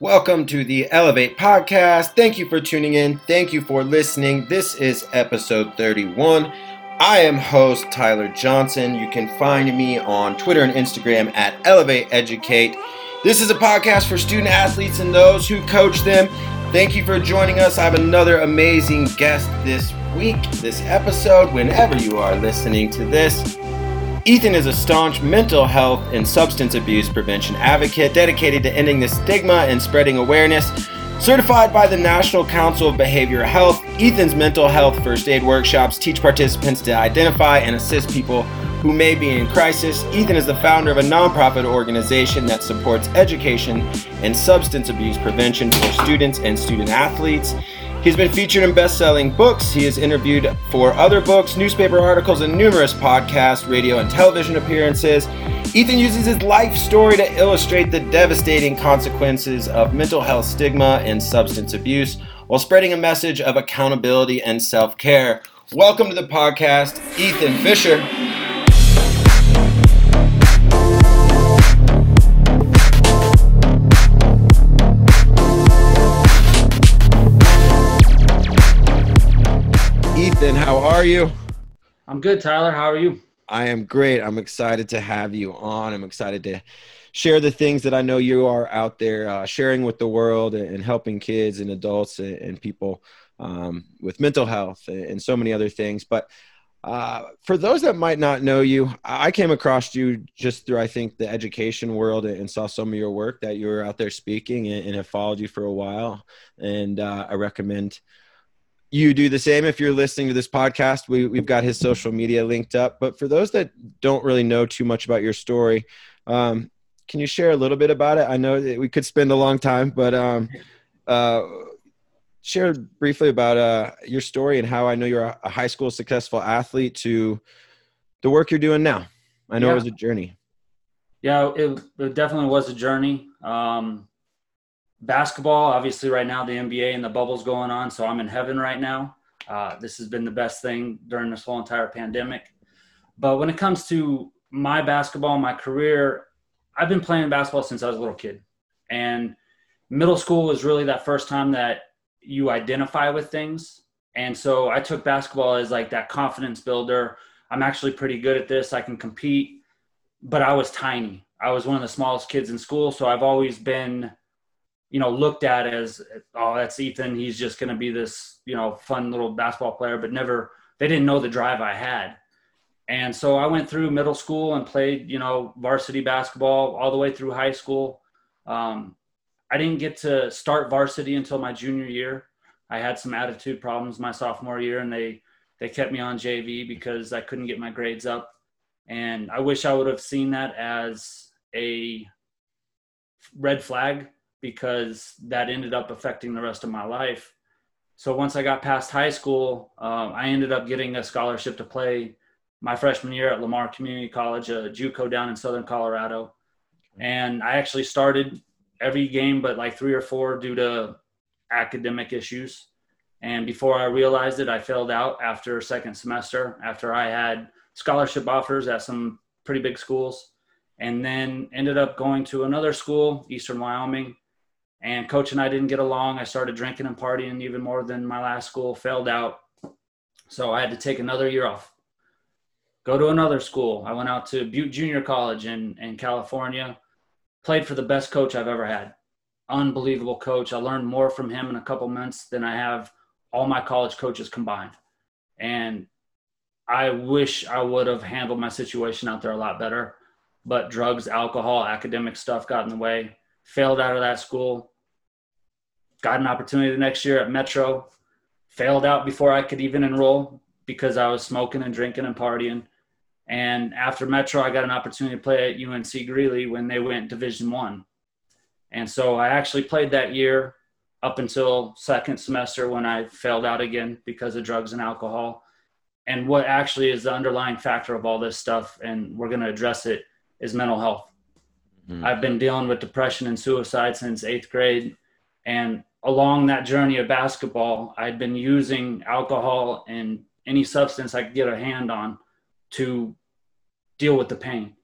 Welcome to the Elevate Podcast. Thank you for tuning in. Thank you for listening. This is episode 31. I am host Tyler Johnson. You can find me on Twitter and Instagram at Elevate Educate. This is a podcast for student athletes and those who coach them. Thank you for joining us. I have another amazing guest this week, this episode, whenever you are listening to this. Ethan is a staunch mental health and substance abuse prevention advocate dedicated to ending the stigma and spreading awareness. Certified by the National Council of Behavioral Health, Ethan's mental health first aid workshops teach participants to identify and assist people who may be in crisis. Ethan is the founder of a nonprofit organization that supports education and substance abuse prevention for students and student athletes. He's been featured in best-selling books. He is interviewed for other books, newspaper articles, and numerous podcasts, radio, and television appearances. Ethan uses his life story to illustrate the devastating consequences of mental health stigma and substance abuse while spreading a message of accountability and self-care. Welcome to the podcast, Ethan Fisher. Ethan, how are you? I'm good, Tyler. How are you? I am great. I'm excited to have you on. I'm excited to share the things that I know you are out there sharing with the world and helping kids and adults and people with mental health and so many other things. But for those that might not know you, I came across you just through, I think, the education world and saw some of your work that you were out there speaking and have followed you for a while. And I recommend you do the same. If you're listening to this podcast, we've got his social media linked up. But for those that don't really know too much about your story, can you share a little bit about it? I know that we could spend a long time, but share briefly about your story and how I know you're a high school successful athlete to the work you're doing now. I know it was a journey. Yeah, it definitely was a journey. Basketball, obviously right now the NBA and the bubble's going on, so I'm in heaven right now. This has been the best thing during this whole entire pandemic. But when it comes to my basketball, my career, I've been playing basketball since I was a little kid. And middle school was really that first time that you identify with things. And so I took basketball as like that confidence builder. I'm actually pretty good at this. I can compete. But I was tiny. I was one of the smallest kids in school, so I've always been – looked at as, oh, that's Ethan. He's just going to be this, fun little basketball player, but they didn't know the drive I had. And so I went through middle school and played, varsity basketball all the way through high school. I didn't get to start varsity until my junior year. I had some attitude problems my sophomore year, and they kept me on JV because I couldn't get my grades up. And I wish I would have seen that as a red flag, because that ended up affecting the rest of my life. So once I got past high school, I ended up getting a scholarship to play my freshman year at Lamar Community College, a JUCO down in Southern Colorado. And I actually started every game but like 3 or 4 due to academic issues. And before I realized it, I failed out after second semester, after I had scholarship offers at some pretty big schools, and then ended up going to another school, Eastern Wyoming. And coach and I didn't get along. I started drinking and partying even more than my last school, failed out. So I had to take another year off, go to another school. I went out to Butte Junior College in California, played for the best coach I've ever had. Unbelievable coach. I learned more from him in a couple months than I have all my college coaches combined. And I wish I would have handled my situation out there a lot better, but drugs, alcohol, academic stuff got in the way. Failed out of that school. Got an opportunity the next year at Metro, failed out before I could even enroll because I was smoking and drinking and partying. And after Metro, I got an opportunity to play at UNC Greeley when they went Division I. And so I actually played that year up until second semester when I failed out again because of drugs and alcohol. And what actually is the underlying factor of all this stuff, and we're going to address it, is mental health. Mm-hmm. I've been dealing with depression and suicide since 8th grade. And along that journey of basketball, I'd been using alcohol and any substance I could get a hand on to deal with the pain.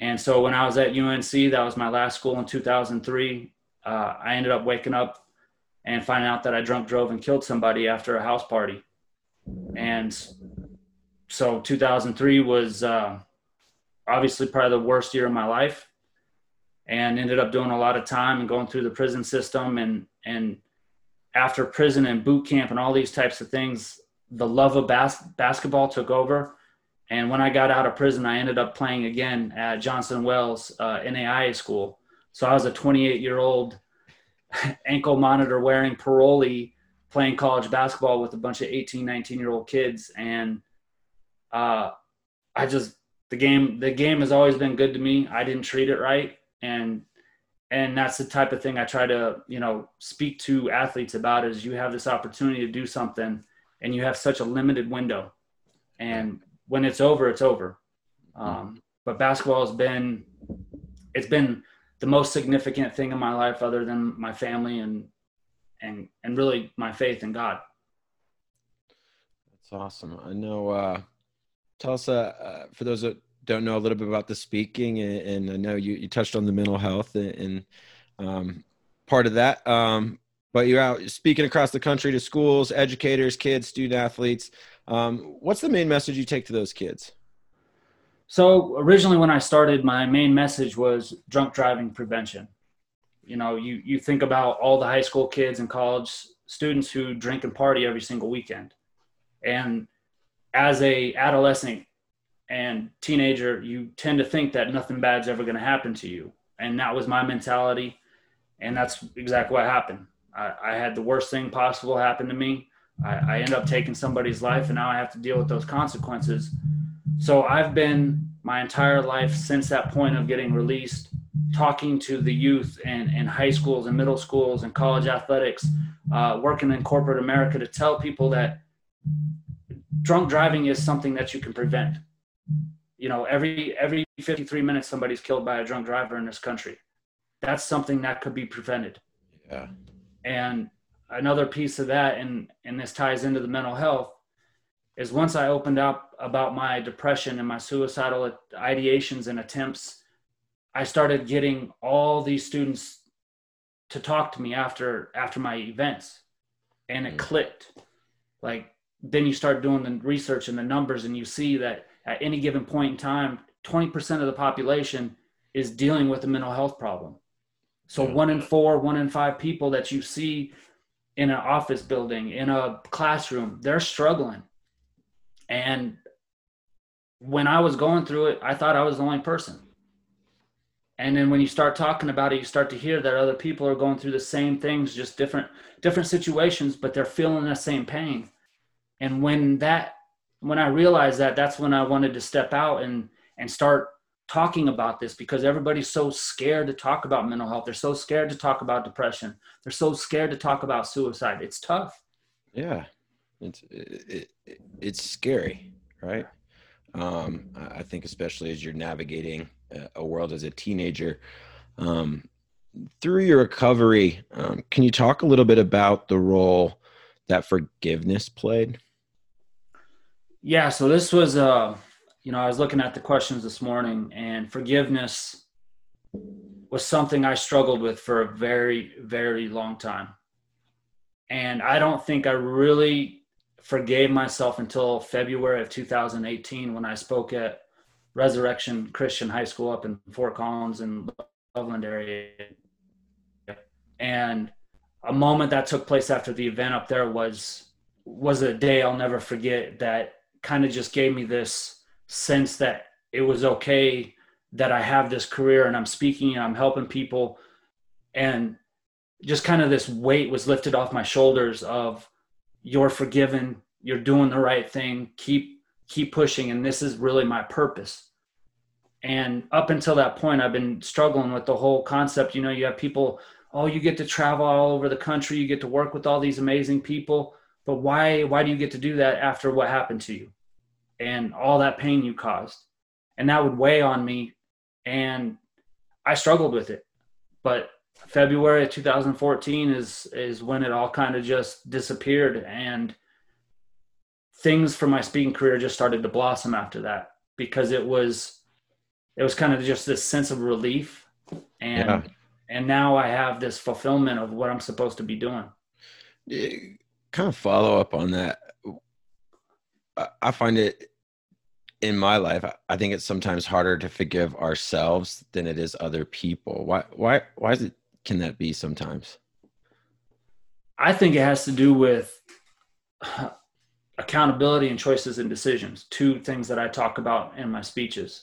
And so when I was at UNC, that was my last school in 2003, I ended up waking up and finding out that I drunk drove and killed somebody after a house party. And so 2003 was obviously probably the worst year of my life, and ended up doing a lot of time and going through the prison system. And after prison and boot camp and all these types of things, the love of basketball took over. And when I got out of prison, I ended up playing again at Johnson Wells NAIA school. So I was a 28-year-old ankle monitor wearing parolee playing college basketball with a bunch of 18, 19-year-old kids. And the game has always been good to me. I didn't treat it right. And that's the type of thing I try to, speak to athletes about, is you have this opportunity to do something and you have such a limited window. And when it's over, it's over. But basketball has been, it's been the most significant thing in my life, other than my family and really my faith in God. That's awesome. I know, tell us, for those that don't know, a little bit about the speaking, and I know you touched on the mental health and part of that. But you're out speaking across the country to schools, educators, kids, student athletes. What's the main message you take to those kids? So originally when I started, my main message was drunk driving prevention. You think about all the high school kids and college students who drink and party every single weekend. And as a adolescent and teenager, you tend to think that nothing bad's ever going to happen to you. And that was my mentality. And that's exactly what happened. I had the worst thing possible happen to me. I end up taking somebody's life, and now I have to deal with those consequences. So I've been, my entire life since that point of getting released, talking to the youth and high schools and middle schools and college athletics, working in corporate America to tell people that drunk driving is something that you can prevent. Every 53 minutes somebody's killed by a drunk driver in this country. That's something that could be prevented. Yeah. And another piece of that, and this ties into the mental health, is once I opened up about my depression and my suicidal ideations and attempts, I started getting all these students to talk to me after my events. And it clicked. Then you start doing the research and the numbers, and you see that at any given point in time, 20% of the population is dealing with a mental health problem. So 1 in 4, 1 in 5 people that you see in an office building, in a classroom, they're struggling. And when I was going through it, I thought I was the only person. And then when you start talking about it, you start to hear that other people are going through the same things, just different situations, but they're feeling the same pain. And when I realized that, that's when I wanted to step out and start talking about this, because everybody's so scared to talk about mental health. They're so scared to talk about depression. They're so scared to talk about suicide. It's tough. Yeah. It's scary, right? I think especially as you're navigating a world as a teenager, through your recovery, can you talk a little bit about the role that forgiveness played? Yeah. So this was, I was looking at the questions this morning, and forgiveness was something I struggled with for a very, very long time. And I don't think I really forgave myself until February of 2018, when I spoke at Resurrection Christian High School up in Fort Collins in Loveland area. And a moment that took place after the event up there was a day I'll never forget, that kind of just gave me this sense that it was okay that I have this career and I'm speaking and I'm helping people, and just kind of this weight was lifted off my shoulders of, you're forgiven, you're doing the right thing, keep pushing, and this is really my purpose. And up until that point, I've been struggling with the whole concept. You have people, oh, you get to travel all over the country, you get to work with all these amazing people, but why do you get to do that after what happened to you and all that pain you caused? And that would weigh on me, and I struggled with it. But February of 2014 is when it all kind of just disappeared, and things for my speaking career just started to blossom after that, because it was kind of just this sense of relief and And now I have this fulfillment of what I'm supposed to be doing. Kind of follow up on that. I find it in my life, I think it's sometimes harder to forgive ourselves than it is other people. Why is it, can that be sometimes? I think it has to do with accountability and choices and decisions, two things that I talk about in my speeches.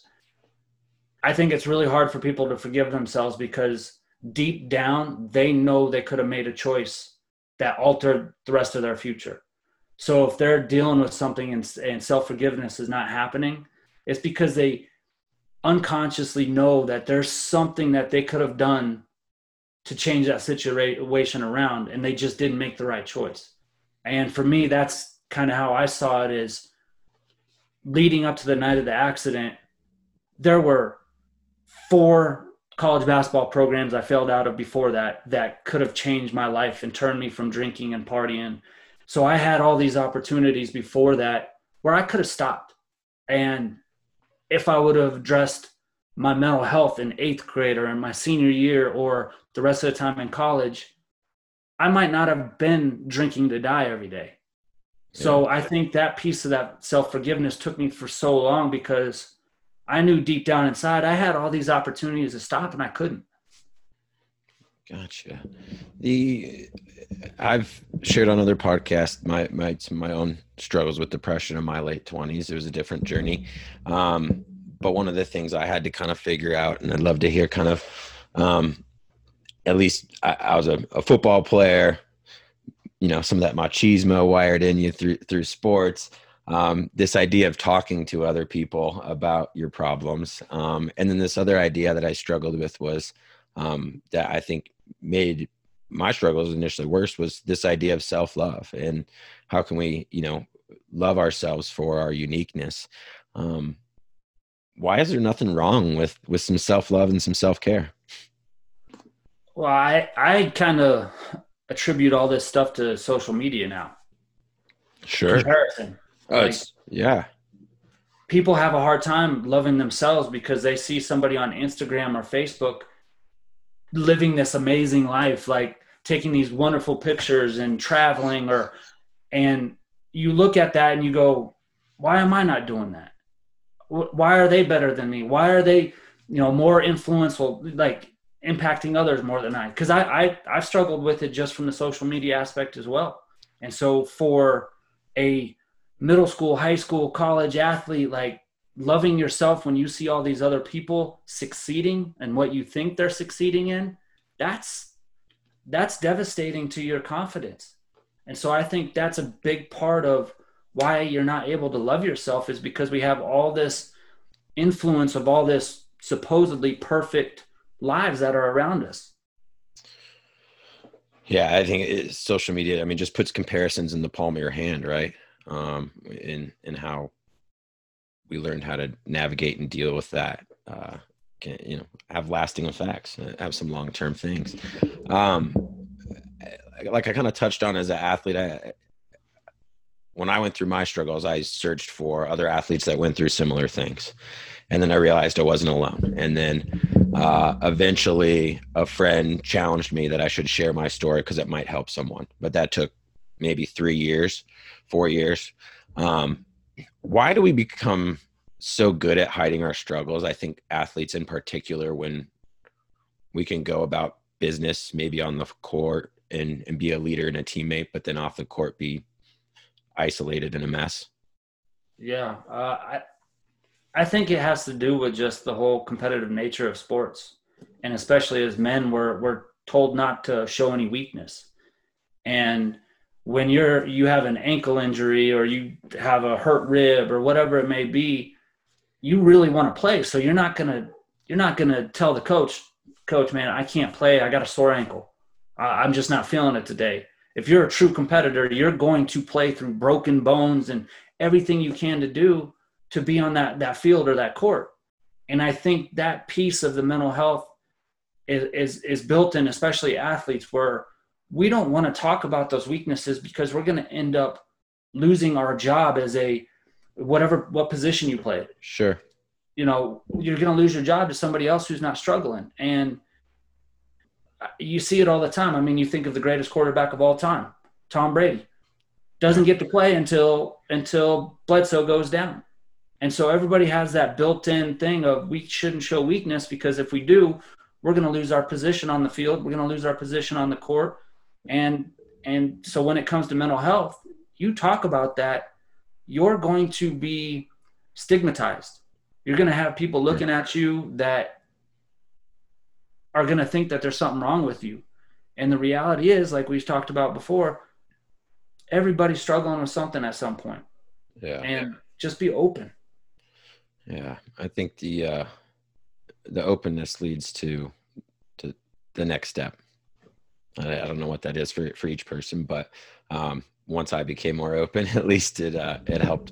I think it's really hard for people to forgive themselves because deep down, they know they could have made a choice that altered the rest of their future. So if they're dealing with something and self-forgiveness is not happening, it's because they unconsciously know that there's something that they could have done to change that situation around, and they just didn't make the right choice. And for me, that's kind of how I saw it, is leading up to the night of the accident, there were 4 college basketball programs I failed out of before that could have changed my life and turned me from drinking and partying. So I had all these opportunities before that where I could have stopped. And if I would have addressed my mental health in 8th grade or in my senior year or the rest of the time in college, I might not have been drinking to die every day. Yeah. So I think that piece of that self-forgiveness took me for so long because I knew deep down inside I had all these opportunities to stop and I couldn't. Gotcha. I've shared on other podcasts my own struggles with depression in my late 20s. It was a different journey. But one of the things I had to kind of figure out, and I'd love to hear kind of, at least I was a football player, you know, some of that machismo wired in you through sports, this idea of talking to other people about your problems. And then this other idea that I struggled with was, that I think made my struggles initially worse, was this idea of self-love and how can we, you know, love ourselves for our uniqueness. Why is there nothing wrong with some self-love and some self-care? Well, I kind of attribute all this stuff to social media now. Sure. Comparison. Oh, like, yeah. People have a hard time loving themselves because they see somebody on Instagram or Facebook living this amazing life, like taking these wonderful pictures and traveling, and you look at that and you go, why am I not doing that? Why are they better than me? Why are they, you know, more influential, like impacting others more than I? Because I've struggled with it just from the social media aspect as well. And so for a middle school, high school, college athlete, like loving yourself when you see all these other people succeeding and what you think they're succeeding in, that's devastating to your confidence. And so I think that's a big part of why you're not able to love yourself, is because we have all this influence of all this supposedly perfect lives that are around us. Yeah, I think social media, I mean, just puts comparisons in the palm of your hand, right? In how we learned how to navigate and deal with that, can, you know, have lasting effects, have some long-term things. Like I kind of touched on as an athlete, when I went through my struggles, I searched for other athletes that went through similar things. And then I realized I wasn't alone. And then eventually a friend challenged me that I should share my story because it might help someone. But that took maybe 4 years. Why do we become so good at hiding our struggles? I think athletes in particular, when we can go about business, maybe on the court and be a leader and a teammate, but then off the court be isolated in a mess. Yeah. I think it has to do with just the whole competitive nature of sports. And especially as men, we're told not to show any weakness. And when you have an ankle injury or you have a hurt rib or whatever it may be, you really want to play. So you're not going to tell the coach, man, I can't play. I got a sore ankle. I'm just not feeling it today. If you're a true competitor, you're going to play through broken bones and everything you can to do to be on that field or that court. And I think that piece of the mental health is built in, especially athletes, where we don't want to talk about those weaknesses because we're going to end up losing our job as what position you play. Sure. You know, you're going to lose your job to somebody else who's not struggling. And you see it all the time. I mean, you think of the greatest quarterback of all time, Tom Brady. Doesn't get to play until Bledsoe goes down. And so everybody has that built-in thing of we shouldn't show weakness, because if we do, we're going to lose our position on the field. We're going to lose our position on the court. And so when it comes to mental health, you talk about that, you're going to be stigmatized. You're going to have people looking at you that are going to think that there's something wrong with you. And the reality is, like we've talked about before, everybody's struggling with something at some point. Yeah. And just be open. Yeah. I think the openness leads to the next step. I don't know what that is for each person, but once I became more open, at least it helped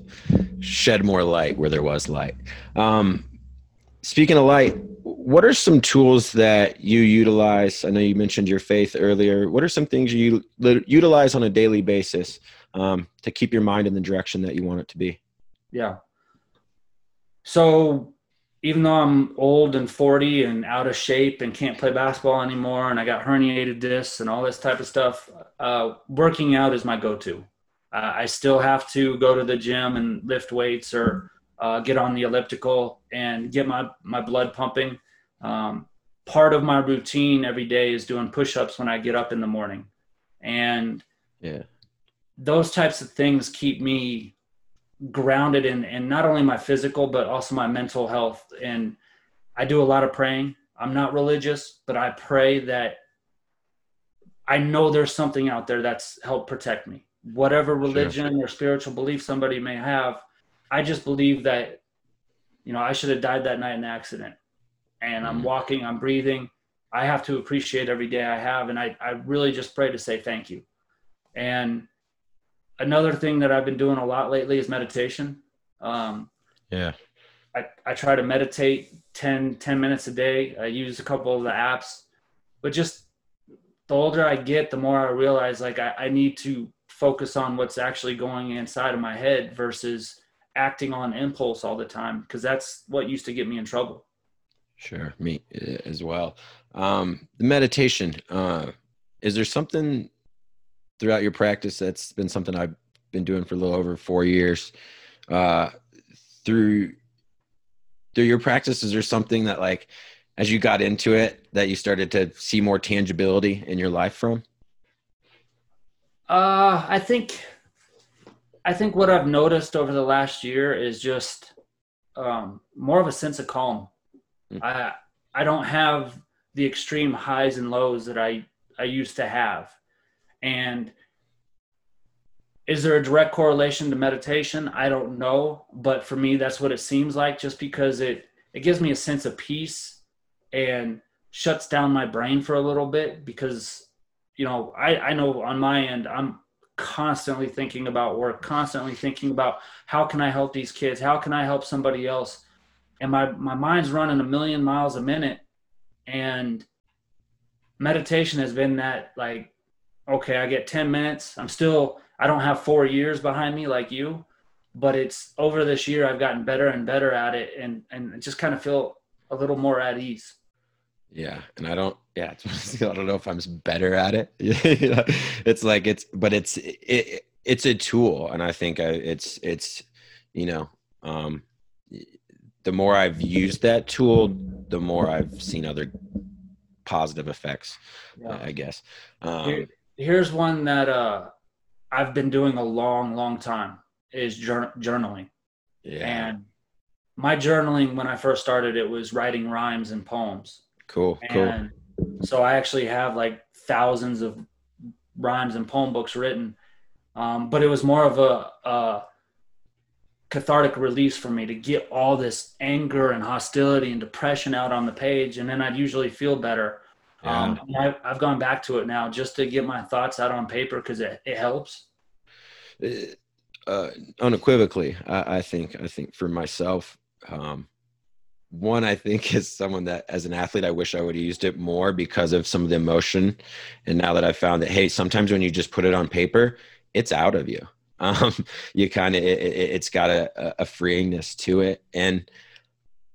shed more light where there was light. Speaking of light, what are some tools that you utilize? I know you mentioned your faith earlier. What are some things you utilize on a daily basis to keep your mind in the direction that you want it to be? Yeah. So even though I'm old and 40 and out of shape and can't play basketball anymore, and I got herniated discs and all this type of stuff, working out is my go-to. I still have to go to the gym and lift weights or get on the elliptical and get my blood pumping. Part of my routine every day is doing push-ups when I get up in the morning. And yeah, those types of things keep me grounded in not only my physical, but also my mental health. And I do a lot of praying. I'm not religious, but I pray that I know there's something out there that's helped protect me. Whatever religion or spiritual belief somebody may have, I just believe that, you know, I should have died that night in the accident. And I'm walking, I'm breathing. I have to appreciate every day I have. And I really just pray to say thank you. And another thing that I've been doing a lot lately is meditation. I try to meditate 10 minutes a day. I use a couple of the apps, but just the older I get, the more I realize like I need to focus on what's actually going inside of my head versus acting on impulse all the time, because that's what used to get me in trouble. Sure, me as well. The meditation, is there something throughout your practice? That's been something I've been doing for a little over 4 years. Through your practice, is there something that, like, as you got into it, that you started to see more tangibility in your life from? I think what I've noticed over the last year is just more of a sense of calm. I don't have the extreme highs and lows that I used to have. And is there a direct correlation to meditation? I don't know. But for me, that's what it seems like, just because it gives me a sense of peace and shuts down my brain for a little bit, because, you know, I know on my end, I'm constantly thinking about work, constantly thinking about how can I help these kids? How can I help somebody else? And my mind's running a million miles a minute. And meditation has been that, like, okay, I get 10 minutes. I don't have 4 years behind me like you, but it's over this year I've gotten better and better at it and just kind of feel a little more at ease. Yeah. And I don't know if I'm better at it. It's a tool. And I think the more I've used that tool, the more I've seen other positive effects, I guess. Here's one that I've been doing a long, long time is journaling. Yeah. And my journaling, when I first started, it was writing rhymes and poems. Cool. So I actually have like thousands of rhymes and poem books written. But it was more of a cathartic release for me to get all this anger and hostility and depression out on the page. And then I'd usually feel better. Yeah. I've gone back to it now just to get my thoughts out on paper because it helps. Unequivocally, I think for myself, one, I think as someone that as an athlete, I wish I would have used it more because of some of the emotion. And now that I found that, hey, sometimes when you just put it on paper, it's out of you. You kind of, it's got a freeingness to it. And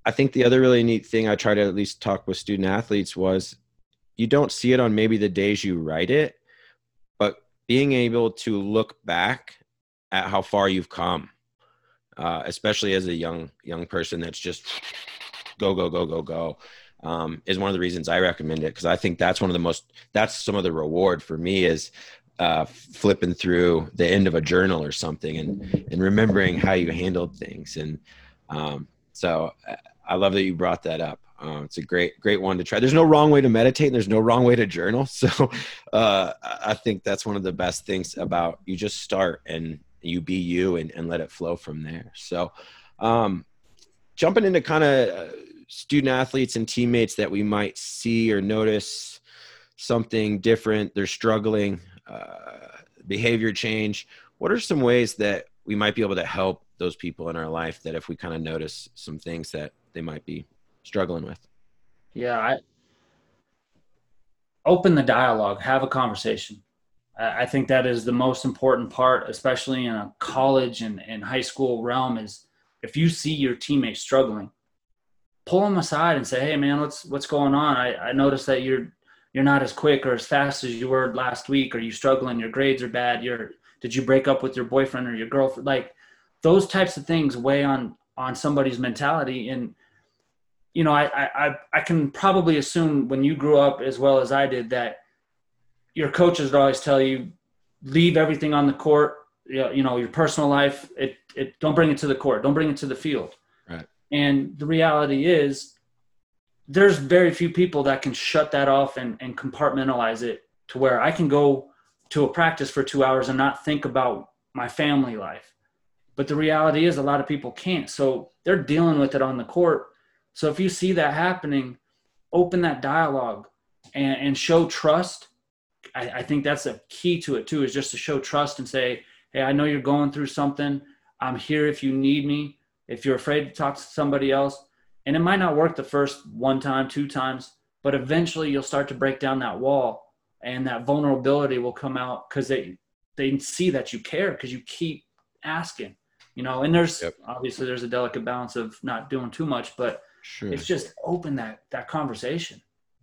I think the other really neat thing I try to at least talk with student athletes was, you don't see it on maybe the days you write it, but being able to look back at how far you've come, especially as a young person that's just go, is one of the reasons I recommend it, because I think that's one of the most, that's some of the reward for me is flipping through the end of a journal or something and remembering how you handled things. And so I love that you brought that up. It's a great one to try. There's no wrong way to meditate and there's no wrong way to journal. So I think that's one of the best things about you just start and you be you and let it flow from there. So jumping into kind of student athletes and teammates that we might see or notice something different, they're struggling, behavior change. What are some ways that we might be able to help those people in our life that if we kind of notice some things that they might be struggling with? Yeah. Open the dialogue, have a conversation. I think that is the most important part, especially in a college and high school realm, is if you see your teammates struggling, pull them aside and say, hey man, what's going on? I noticed that you're not as quick or as fast as you were last week. Are you struggling? Your grades are bad. Did you break up with your boyfriend or your girlfriend? Like those types of things weigh on somebody's mentality. And, you know, I can probably assume when you grew up as well as I did that your coaches would always tell you, leave everything on the court. You know, your personal life, it don't bring it to the court. Don't bring it to the field. Right. And the reality is there's very few people that can shut that off and compartmentalize it to where I can go to a practice for 2 hours and not think about my family life. But the reality is a lot of people can't. So they're dealing with it on the court. So if you see that happening, open that dialogue and show trust. I think that's a key to it too, is just to show trust and say, hey, I know you're going through something. I'm here if you need me, if you're afraid to talk to somebody else. And it might not work the first one time, two times, but eventually you'll start to break down that wall and that vulnerability will come out because they see that you care because you keep asking, you know, and there's obviously there's a delicate balance of not doing too much, but sure. It's just open that conversation.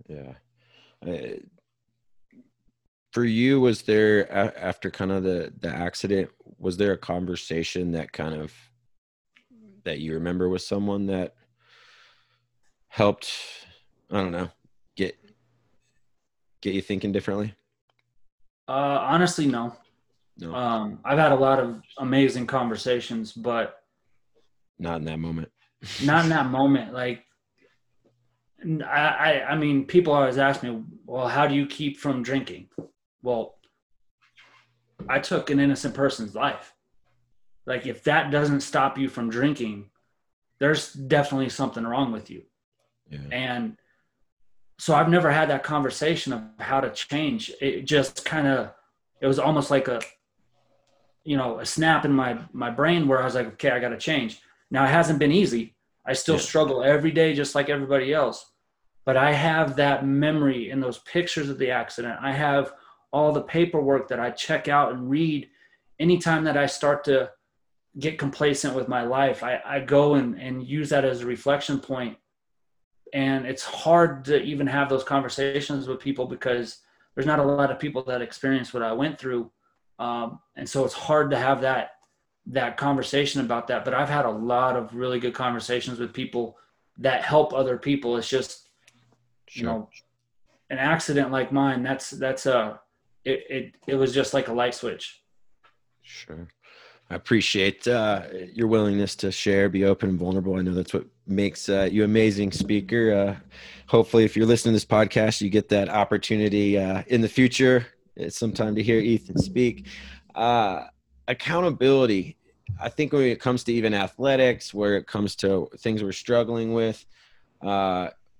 Yeah. For you, was there, after kind of the accident, was there a conversation that kind of, that you remember with someone that helped, I don't know, get you thinking differently? Honestly, no. I've had a lot of amazing conversations, but not in that moment. Like, I mean, people always ask me, well, how do you keep from drinking? Well, I took an innocent person's life. Like, if that doesn't stop you from drinking, there's definitely something wrong with you. Yeah. And so I've never had that conversation of how to change. It just kind of, it was almost like a, you know, a snap in my brain where I was like, okay, I got to change. Now, it hasn't been easy. I still struggle every day, just like everybody else. But I have that memory and those pictures of the accident. I have all the paperwork that I check out and read. Anytime that I start to get complacent with my life, I go and use that as a reflection point. And it's hard to even have those conversations with people because there's not a lot of people that experience what I went through. And so it's hard to have that conversation about that. But I've had a lot of really good conversations with people that help other people. It's just, you know, an accident like mine, it was just like a light switch. Sure. I appreciate your willingness to share, be open and vulnerable. I know that's what makes you amazing speaker. Hopefully if you're listening to this podcast, you get that opportunity in the future. It's sometime to hear Ethan speak. Accountability. I think when it comes to even athletics, where it comes to things we're struggling with,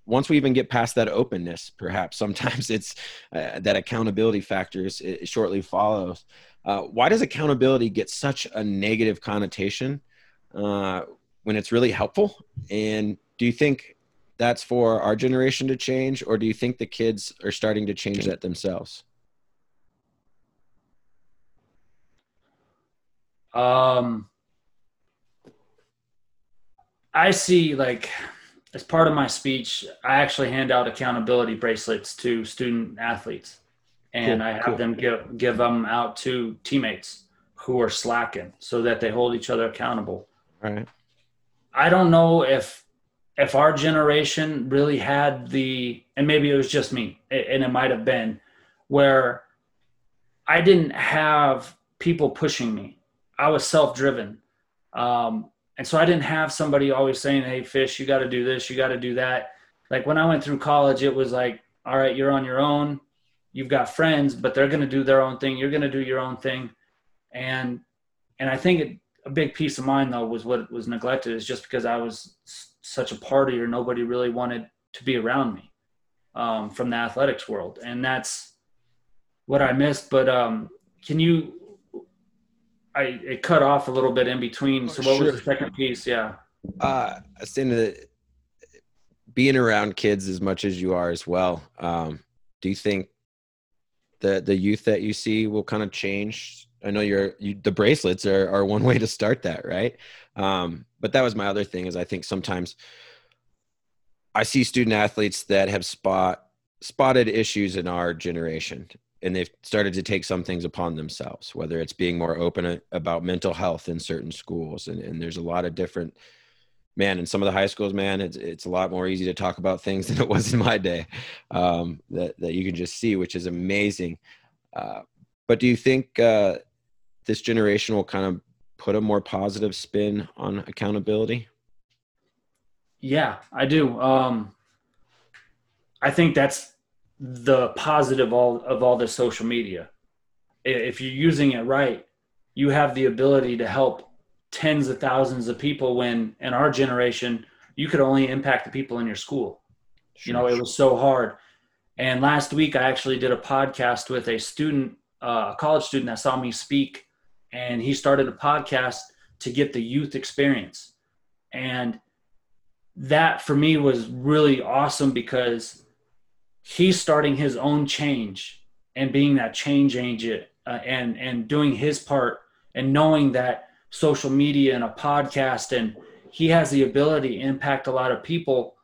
once we even get past that openness, perhaps sometimes it's that accountability factor it shortly follows. Why does accountability get such a negative connotation when it's really helpful? And do you think that's for our generation to change, or do you think the kids are starting to change that themselves? I see, like, as part of my speech, I actually hand out accountability bracelets to student athletes, and them give them out to teammates who are slacking so that they hold each other accountable. Right. I don't know if our generation really had the, and maybe it was just me, and it might've been, where I didn't have people pushing me. I was self-driven. And so I didn't have somebody always saying, hey, Fish, you got to do this, you got to do that. Like when I went through college, it was like, all right, you're on your own. You've got friends, but they're going to do their own thing. You're going to do your own thing. And I think a big piece of mine, though, was what was neglected is just because I was such a partier, nobody really wanted to be around me from the athletics world. And that's what I missed. But it cut off a little bit in between. So what was the second piece? Yeah. Being around kids as much as you are as well. Do you think the youth that you see will kind of change? I know the bracelets are one way to start that. Right. But that was my other thing is I think sometimes I see student athletes that have spotted issues in our generation, and they've started to take some things upon themselves, whether it's being more open about mental health in certain schools. And there's a lot of different, in some of the high schools, it's a lot more easy to talk about things than it was in my day, that you can just see, which is amazing. But do you think this generation will kind of put a more positive spin on accountability? Yeah, I do. I think that's the positive of all the social media. If you're using it right, you have the ability to help tens of thousands of people when in our generation, you could only impact the people in your school. It was so hard. And last week, I actually did a podcast with a student, a college student that saw me speak, and he started a podcast to get the youth experience. And that for me was really awesome because he's starting his own change and being that change agent and doing his part and knowing that social media and a podcast, and he has the ability to impact a lot of people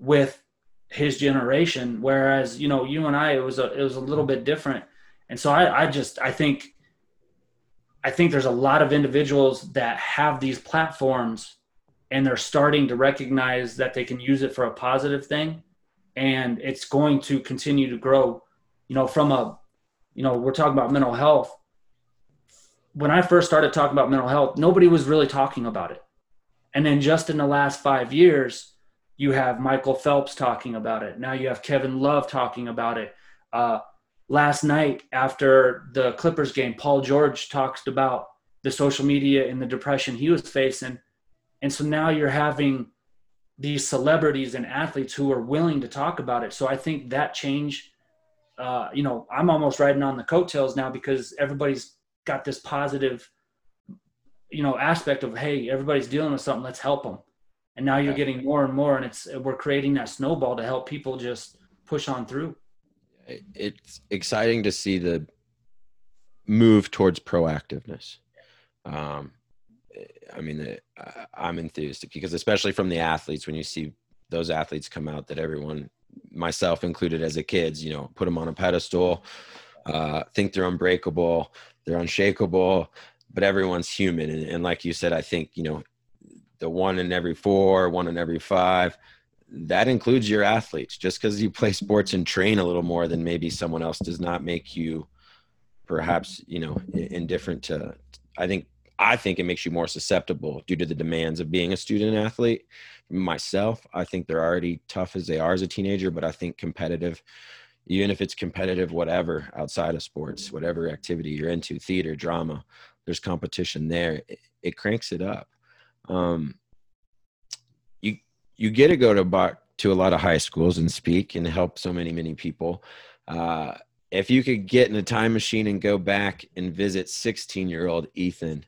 with his generation. Whereas, you and I, it was a little bit different. And so I think there's a lot of individuals that have these platforms and they're starting to recognize that they can use it for a positive thing. And it's going to continue to grow, we're talking about mental health. When I first started talking about mental health, nobody was really talking about it. And then just in the last 5 years, you have Michael Phelps talking about it. Now you have Kevin Love talking about it. Last night after the Clippers game, Paul George talked about the social media and the depression he was facing. And so now you're having these celebrities and athletes who are willing to talk about it. So I think that change, I'm almost riding on the coattails now because everybody's got this positive, aspect of, hey, everybody's dealing with something, let's help them. And now you're getting more and more, and we're creating that snowball to help people just push on through. It's exciting to see the move towards proactiveness. I'm enthusiastic because especially from the athletes, when you see those athletes come out that everyone, myself included as a kid, put them on a pedestal, think they're unbreakable, they're unshakable, but everyone's human. And like you said, I think, the 1 in every 4, 1 in every 5, that includes your athletes. Just because you play sports and train a little more than maybe someone else does not make you perhaps, indifferent to, I think it makes you more susceptible due to the demands of being a student athlete. Myself, I think they're already tough as they are as a teenager, but I think competitive, even if it's competitive, whatever, outside of sports, whatever activity you're into, theater, drama, there's competition there. It cranks it up. You get to go to a lot of high schools and speak and help so many people. If you could get in a time machine and go back and visit 16-year-old Ethan,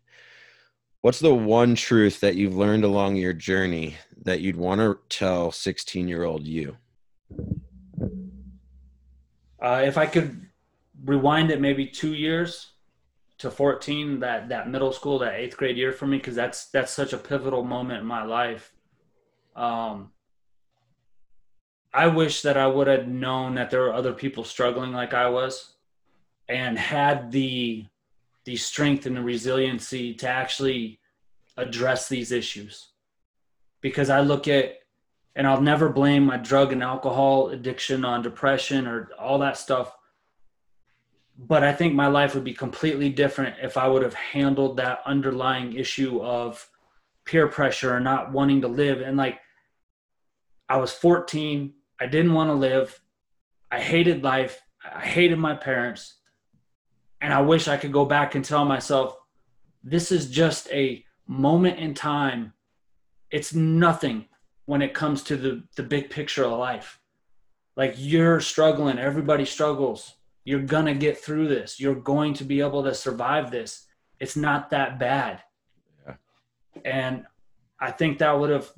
what's the one truth that you've learned along your journey that you'd want to tell 16-year-old you? If I could rewind it maybe 2 years to 14, that middle school, that 8th grade year for me, because that's such a pivotal moment in my life. I wish that I would have known that there were other people struggling like I was, and had the strength and the resiliency to actually address these issues. Because I look at, and I'll never blame my drug and alcohol addiction on depression or all that stuff, but I think my life would be completely different if I would have handled that underlying issue of peer pressure or not wanting to live. And like, I was 14. I didn't want to live. I hated life. I hated my parents. And I wish I could go back and tell myself, this is just a moment in time. It's nothing when it comes to the big picture of life. Like, you're struggling. Everybody struggles. You're going to get through this. You're going to be able to survive this. It's not that bad. Yeah. And I think that would have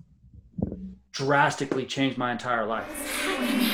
drastically changed my entire life.